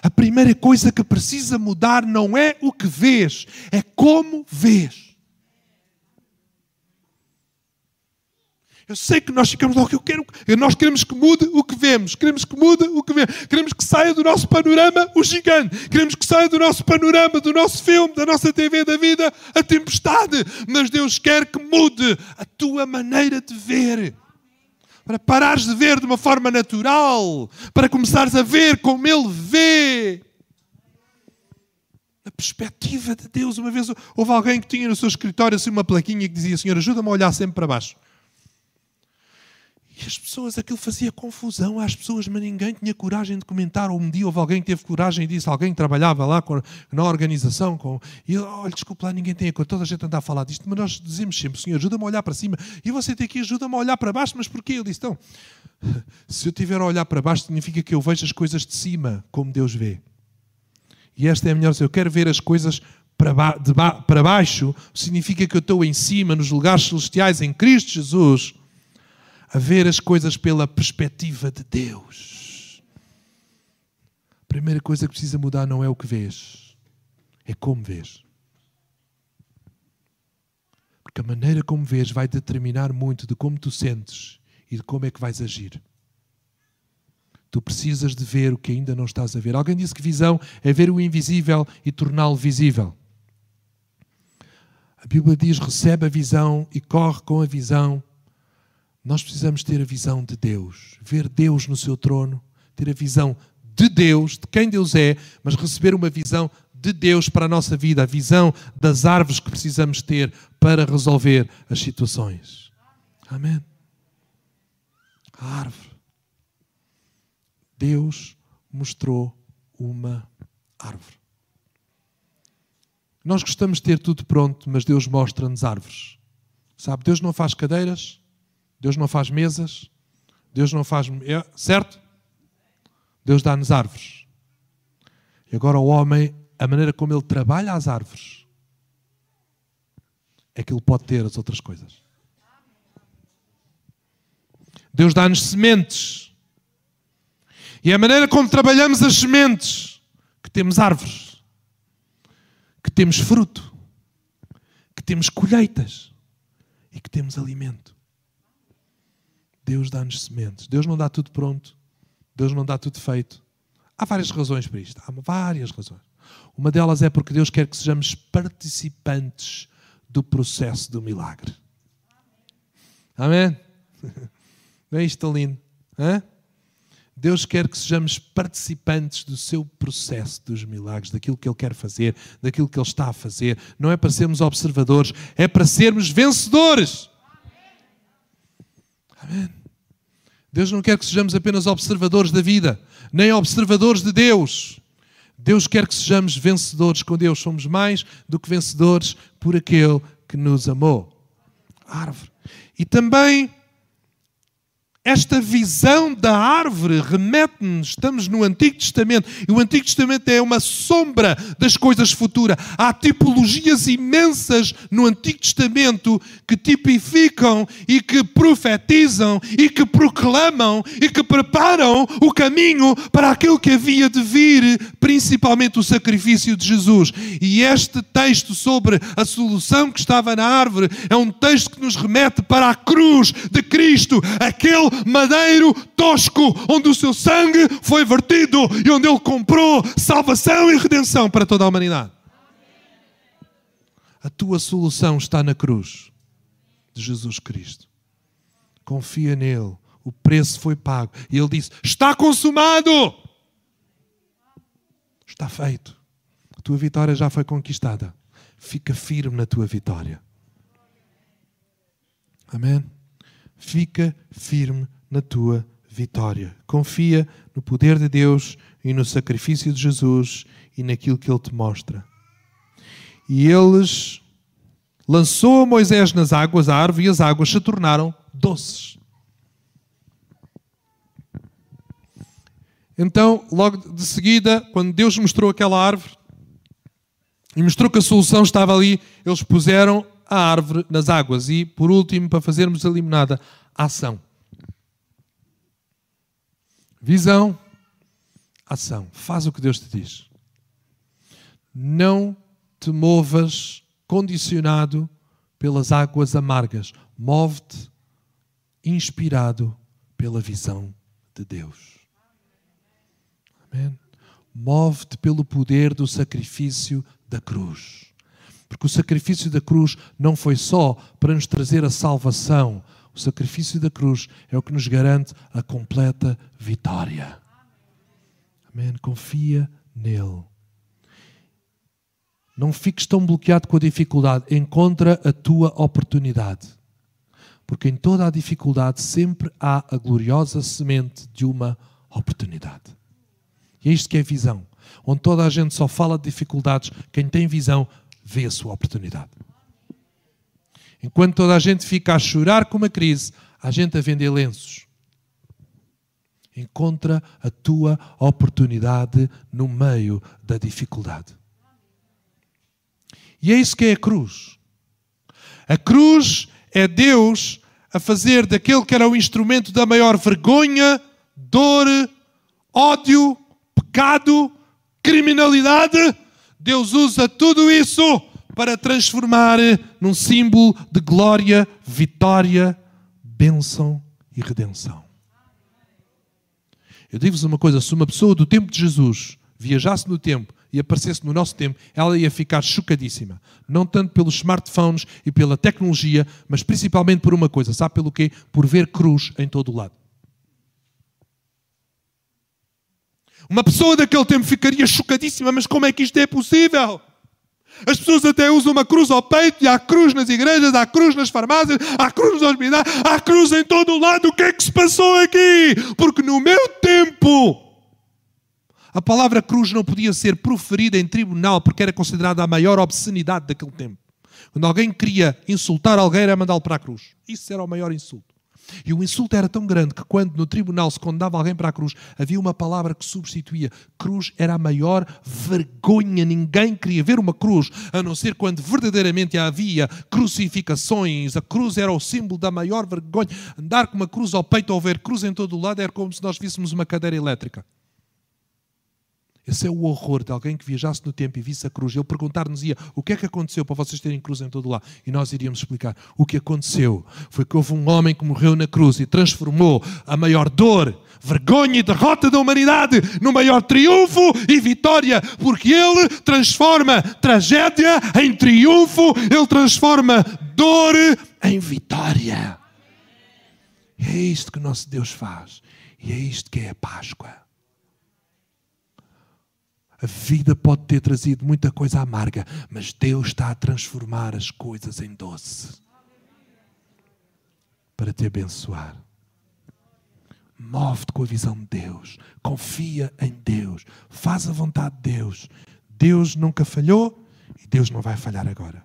A primeira coisa que precisa mudar não é o que vês, é como vês. Eu sei que nós ficamos logo, eu quero, nós queremos que mude o que vemos, queremos que mude o que vemos, queremos que saia do nosso panorama o gigante, queremos que saia do nosso panorama, do nosso filme, da nossa T V, da vida, a tempestade. Mas Deus quer que mude a tua maneira de ver. Para parares de ver de uma forma natural, para começares a ver como Ele vê. A perspectiva de Deus. Uma vez houve alguém que tinha no seu escritório assim uma plaquinha que dizia, Senhor, ajuda-me a olhar sempre para baixo. E as pessoas, aquilo fazia confusão às pessoas, mas ninguém tinha coragem de comentar. Ou um dia houve alguém que teve coragem e disse, alguém que trabalhava lá com, na organização, com, e ele, olha, desculpa lá, ninguém tem a cor, toda a gente anda a falar disto, mas nós dizemos sempre, Senhor, ajuda-me a olhar para cima, e você tem aqui, ajuda-me a olhar para baixo, mas porquê? Ele disse, então, se eu tiver a olhar para baixo, significa que eu vejo as coisas de cima, como Deus vê. E esta é a melhor, se eu quero ver as coisas para, ba- de ba- para baixo, significa que eu estou em cima, nos lugares celestiais, em Cristo Jesus, a ver as coisas pela perspectiva de Deus. A primeira coisa que precisa mudar não é o que vês, é como vês. Porque a maneira como vês vai determinar muito de como tu sentes e de como é que vais agir. Tu precisas de ver o que ainda não estás a ver. Alguém disse que visão é ver o invisível e torná-lo visível. A Bíblia diz, recebe a visão e corre com a visão. Nós precisamos ter a visão de Deus, ver Deus no seu trono, ter a visão de Deus, de quem Deus é, mas receber uma visão de Deus para a nossa vida, a visão das árvores que precisamos ter para resolver as situações. Amém? A árvore. Deus mostrou uma árvore. Nós gostamos de ter tudo pronto, mas Deus mostra-nos árvores. Sabe, Deus não faz cadeiras, Deus não faz mesas, Deus não faz... Certo? Deus dá-nos árvores. E agora o homem, a maneira como ele trabalha as árvores, é que ele pode ter as outras coisas. Deus dá-nos sementes. E a maneira como trabalhamos as sementes, que temos árvores, que temos fruto, que temos colheitas e que temos alimento. Deus dá-nos sementes. Deus não dá tudo pronto. Deus não dá tudo feito. Há várias razões para isto. Há várias razões. Uma delas é porque Deus quer que sejamos participantes do processo do milagre. Amém? Não é isto tão lindo? Hã? Deus quer que sejamos participantes do seu processo dos milagres, daquilo que Ele quer fazer, daquilo que Ele está a fazer. Não é para sermos observadores, é para sermos vencedores. Amém. Deus não quer que sejamos apenas observadores da vida, nem observadores de Deus. Deus quer que sejamos vencedores com Deus. Somos mais do que vencedores por aquele que nos amou. Árvore. E também... esta visão da árvore remete-nos, estamos no Antigo Testamento, e o Antigo Testamento é uma sombra das coisas futuras. Há tipologias imensas no Antigo Testamento que tipificam e que profetizam e que proclamam e que preparam o caminho para aquilo que havia de vir, principalmente o sacrifício de Jesus. E este texto sobre a solução que estava na árvore é um texto que nos remete para a cruz de Cristo, aquele madeiro tosco, onde o seu sangue foi vertido e onde ele comprou salvação e redenção para toda a humanidade. A tua solução está na cruz de Jesus Cristo. Confia nele. O preço foi pago. E ele disse, está consumado. Está feito. A tua vitória já foi conquistada. Fica firme na tua vitória. Amém? Fica firme na tua vitória. Confia no poder de Deus e no sacrifício de Jesus e naquilo que Ele te mostra. E eles lançou Moisés nas águas, a árvore, e as águas se tornaram doces. Então, logo de seguida, quando Deus mostrou aquela árvore e mostrou que a solução estava ali, eles puseram a árvore nas águas. E, por último, para fazermos a limonada, ação. Visão, ação. Faz o que Deus te diz. Não te movas condicionado pelas águas amargas. Move-te inspirado pela visão de Deus. Amém? Move-te pelo poder do sacrifício da cruz. Porque o sacrifício da cruz não foi só para nos trazer a salvação. O sacrifício da cruz é o que nos garante a completa vitória. Amém? Confia nele. Não fiques tão bloqueado com a dificuldade. Encontra a tua oportunidade. Porque em toda a dificuldade sempre há a gloriosa semente de uma oportunidade. E é isto que é visão. Onde toda a gente só fala de dificuldades, quem tem visão vê a sua oportunidade. Enquanto toda a gente fica a chorar com uma crise, há gente a vender lenços. Encontra a tua oportunidade no meio da dificuldade. E é isso que é a cruz. A cruz é Deus a fazer daquele que era o instrumento da maior vergonha, dor, ódio, pecado, criminalidade... Deus usa tudo isso para transformar num símbolo de glória, vitória, bênção e redenção. Eu digo-vos uma coisa, se uma pessoa do tempo de Jesus viajasse no tempo e aparecesse no nosso tempo, ela ia ficar chocadíssima. Não tanto pelos smartphones e pela tecnologia, mas principalmente por uma coisa. Sabe pelo quê? Por ver cruz em todo o lado. Uma pessoa daquele tempo ficaria chocadíssima, mas como é que isto é possível? As pessoas até usam uma cruz ao peito, e há cruz nas igrejas, há cruz nas farmácias, há cruz nos hospitais, há cruz em todo o lado. O que é que se passou aqui? Porque no meu tempo, a palavra cruz não podia ser proferida em tribunal, porque era considerada a maior obscenidade daquele tempo. Quando alguém queria insultar alguém, era mandá-lo para a cruz. Isso era o maior insulto. E o insulto era tão grande que quando no tribunal se condenava alguém para a cruz, havia uma palavra que substituía. Cruz era a maior vergonha. Ninguém queria ver uma cruz, a não ser quando verdadeiramente havia crucificações. A cruz era o símbolo da maior vergonha. Andar com uma cruz ao peito ou ver cruz em todo o lado era como se nós víssemos uma cadeira elétrica. Esse é o horror de alguém que viajasse no tempo e visse a cruz. Ele perguntar-nos-ia o que é que aconteceu para vocês terem cruz em todo lado. E nós iríamos explicar. O que aconteceu foi que houve um homem que morreu na cruz e transformou a maior dor, vergonha e derrota da humanidade no maior triunfo e vitória. Porque ele transforma tragédia em triunfo. Ele transforma dor em vitória. E é isto que o nosso Deus faz. E é isto que é a Páscoa. A vida pode ter trazido muita coisa amarga, mas Deus está a transformar as coisas em doce. Para te abençoar. Move-te com a visão de Deus. Confia em Deus. Faz a vontade de Deus. Deus nunca falhou e Deus não vai falhar agora.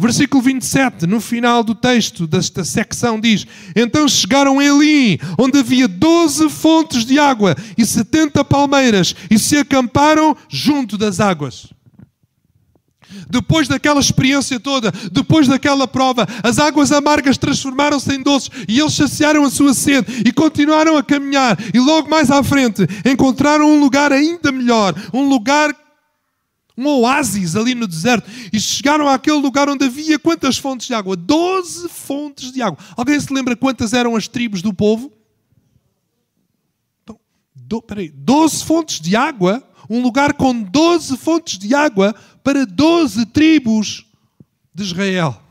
Versículo vinte e sete, no final do texto desta secção diz: Então chegaram a Elim, onde havia doze fontes de água e setenta palmeiras, e se acamparam junto das águas. Depois daquela experiência toda, depois daquela prova, as águas amargas transformaram-se em doces e eles saciaram a sua sede e continuaram a caminhar. E logo mais à frente encontraram um lugar ainda melhor, um lugar um oásis ali no deserto, e chegaram àquele lugar onde havia quantas fontes de água? Doze fontes de água. Alguém se lembra quantas eram as tribos do povo? Então, do, peraí, doze fontes de água, um lugar com doze fontes de água para doze tribos de Israel.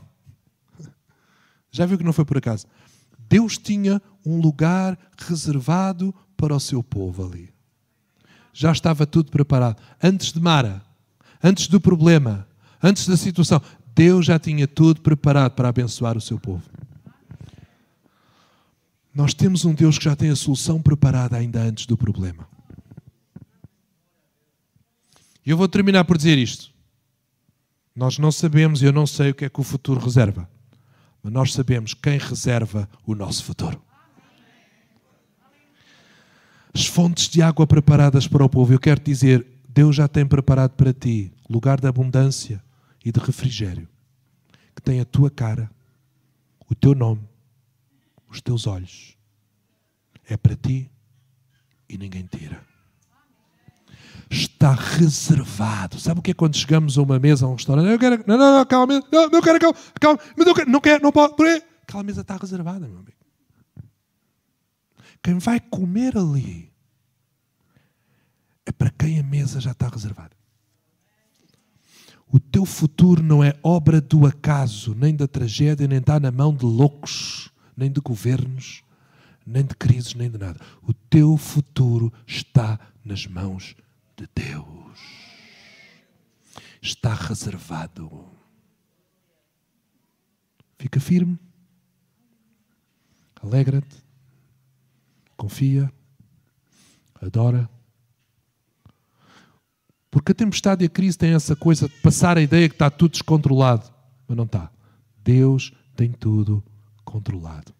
Já viu que não foi por acaso? Deus tinha um lugar reservado para o seu povo ali. Já estava tudo preparado. Antes de Mara, antes do problema, antes da situação, Deus já tinha tudo preparado para abençoar o seu povo. Nós temos um Deus que já tem a solução preparada ainda antes do problema. E eu vou terminar por dizer isto. Nós não sabemos, eu não sei o que é que o futuro reserva, mas nós sabemos quem reserva o nosso futuro. As fontes de água preparadas para o povo, eu quero dizer, Deus já tem preparado para ti lugar de abundância e de refrigério, que tem a tua cara, o teu nome, os teus olhos. É para ti e ninguém tira. Está reservado. Sabe o que é quando chegamos a uma mesa, a um restaurante? Eu quero, não, não, não, calma, não, não quero, calma, calma, mas não quero, não quero, não pode, por aí. Aquela mesa está reservada, meu amigo. Quem vai comer ali é para quem a mesa já está reservada. O teu futuro não é obra do acaso, nem da tragédia, nem está na mão de loucos, nem de governos, nem de crises, nem de nada. O teu futuro está nas mãos de Deus. Está reservado. Fica firme. Alegra-te. Confia. Adora. Porque a tempestade e a crise têm essa coisa de passar a ideia que está tudo descontrolado. Mas não está. Deus tem tudo controlado.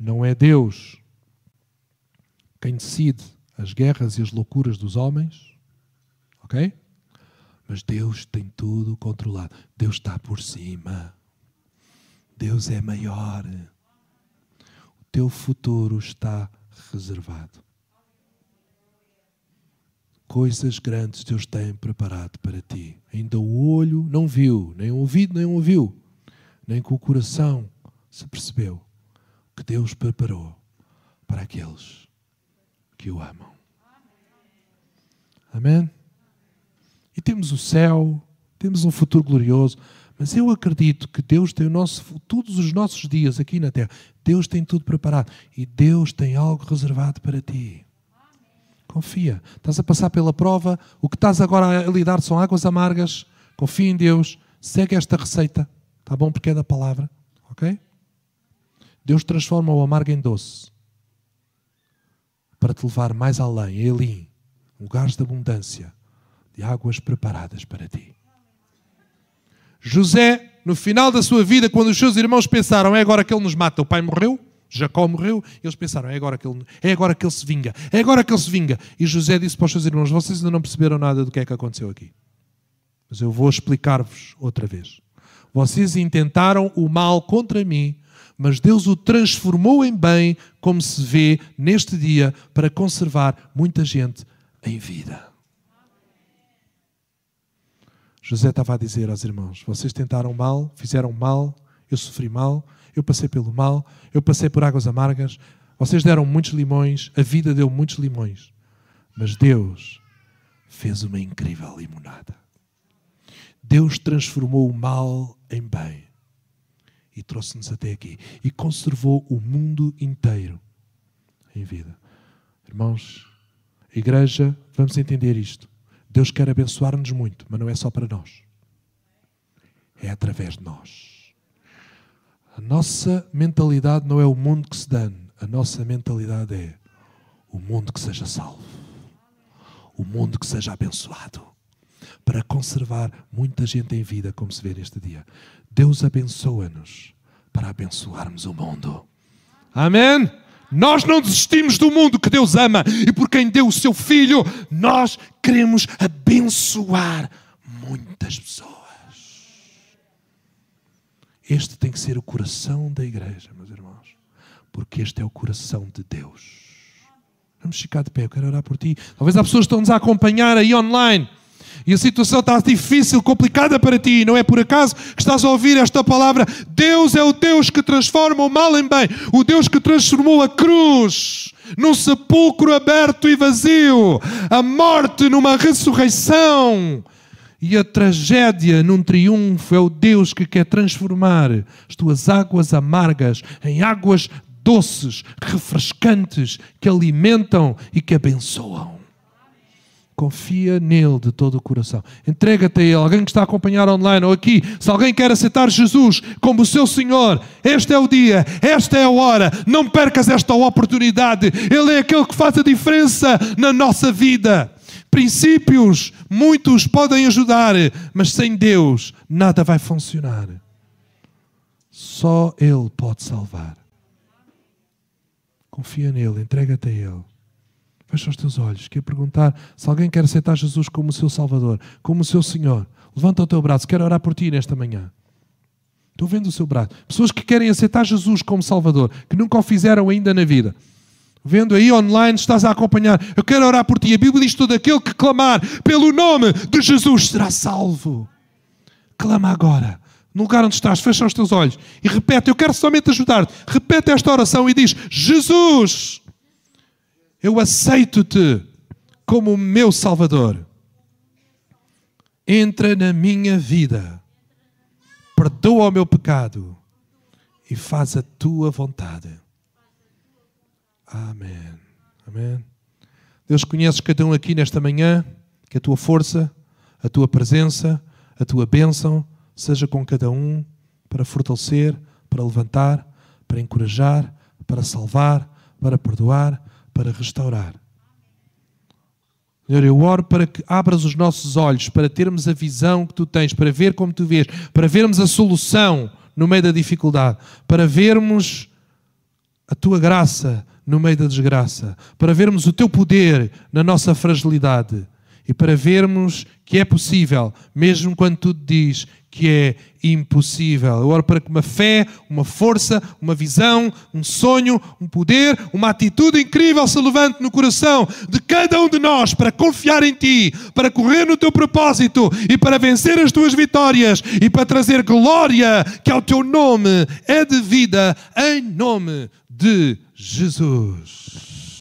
Não é Deus quem decide as guerras e as loucuras dos homens. Ok? Mas Deus tem tudo controlado. Deus está por cima. Deus é maior. O teu futuro está reservado. Coisas grandes Deus tem preparado para ti. Ainda o olho não viu, nem o ouvido nem ouviu, nem com o coração se percebeu que Deus preparou para aqueles que o amam. Amém? E temos o céu, temos um futuro glorioso, mas eu acredito que Deus tem o nosso, todos os nossos dias aqui na Terra, Deus tem tudo preparado e Deus tem algo reservado para ti. Confia. Estás a passar pela prova. O que estás agora a lidar são águas amargas. Confia em Deus. Segue esta receita. Está bom? Porque é da palavra. Ok? Deus transforma o amargo em doce. Para te levar mais além. Elim. Lugares de abundância. De águas preparadas para ti. José, no final da sua vida, quando os seus irmãos pensaram, é agora que ele nos mata. O pai morreu. Jacó morreu, e eles pensaram, é agora, que ele, é agora que ele se vinga, é agora que ele se vinga. E José disse para os seus irmãos, vocês ainda não perceberam nada do que é que aconteceu aqui. Mas eu vou explicar-vos outra vez. Vocês intentaram o mal contra mim, mas Deus o transformou em bem, como se vê neste dia, para conservar muita gente em vida. José estava a dizer aos irmãos: vocês tentaram mal, fizeram mal, eu sofri mal, eu passei pelo mal, eu passei por águas amargas, vocês deram muitos limões, a vida deu muitos limões, mas Deus fez uma incrível limonada. Deus transformou o mal em bem e trouxe-nos até aqui e conservou o mundo inteiro em vida. Irmãos, igreja, vamos entender isto. Deus quer abençoar-nos muito, mas não é só para nós. É através de nós. A nossa mentalidade não é o mundo que se dane. A nossa mentalidade é o mundo que seja salvo. O mundo que seja abençoado. Para conservar muita gente em vida, como se vê neste dia. Deus abençoa-nos para abençoarmos o mundo. Amém? Nós não desistimos do mundo que Deus ama e por quem deu o seu Filho. Nós queremos abençoar muitas pessoas. Este tem que ser o coração da igreja, meus irmãos, porque este é o coração de Deus. Vamos ficar de pé, eu quero orar por ti. Talvez há pessoas que estão-nos a acompanhar aí online e a situação está difícil, complicada para ti. Não é por acaso que estás a ouvir esta palavra. Deus é o Deus que transforma o mal em bem. O Deus que transformou a cruz num sepulcro aberto e vazio. A morte numa ressurreição. E a tragédia num triunfo. É o Deus que quer transformar as tuas águas amargas em águas doces, refrescantes, que alimentam e que abençoam. Confia nele de todo o coração. Entrega-te a ele. Alguém que está a acompanhar online ou aqui, se alguém quer aceitar Jesus como o seu Senhor, este é o dia, esta é a hora. Não percas esta oportunidade. Ele é aquele que faz a diferença na nossa vida. Princípios, muitos podem ajudar, mas sem Deus nada vai funcionar. Só ele pode salvar. Confia nele, entrega-te a ele. Fecha os teus olhos. Quer perguntar se alguém quer aceitar Jesus como o seu Salvador, como o seu Senhor. Levanta o teu braço. Quero orar por ti nesta manhã. Estou vendo o seu braço. Pessoas que querem aceitar Jesus como Salvador, que nunca o fizeram ainda na vida. Vendo aí online, estás a acompanhar. Eu quero orar por ti. A Bíblia diz: todo aquele que clamar pelo nome de Jesus será salvo. Clama agora. No lugar onde estás, fecha os teus olhos. E repete. Eu quero somente ajudar-te. Repete esta oração e diz: Jesus, eu aceito-te como o meu Salvador. Entra na minha vida. Perdoa o meu pecado. E faz a tua vontade. Amém. Amém. Deus, conheces cada um aqui nesta manhã. Que a tua força, a tua presença, a tua bênção seja com cada um para fortalecer, para levantar, para encorajar, para salvar, para perdoar, para restaurar. Senhor, eu oro para que abras os nossos olhos, para termos a visão que tu tens, para ver como tu vês, para vermos a solução no meio da dificuldade, para vermos a tua graça no meio da desgraça, para vermos o teu poder na nossa fragilidade e para vermos que é possível, mesmo quando tu dizes que é impossível. Eu oro para que uma fé, uma força, uma visão, um sonho, um poder, uma atitude incrível se levante no coração de cada um de nós para confiar em ti, para correr no teu propósito e para vencer as tuas vitórias e para trazer glória que ao teu nome é devida, em nome de Jesus.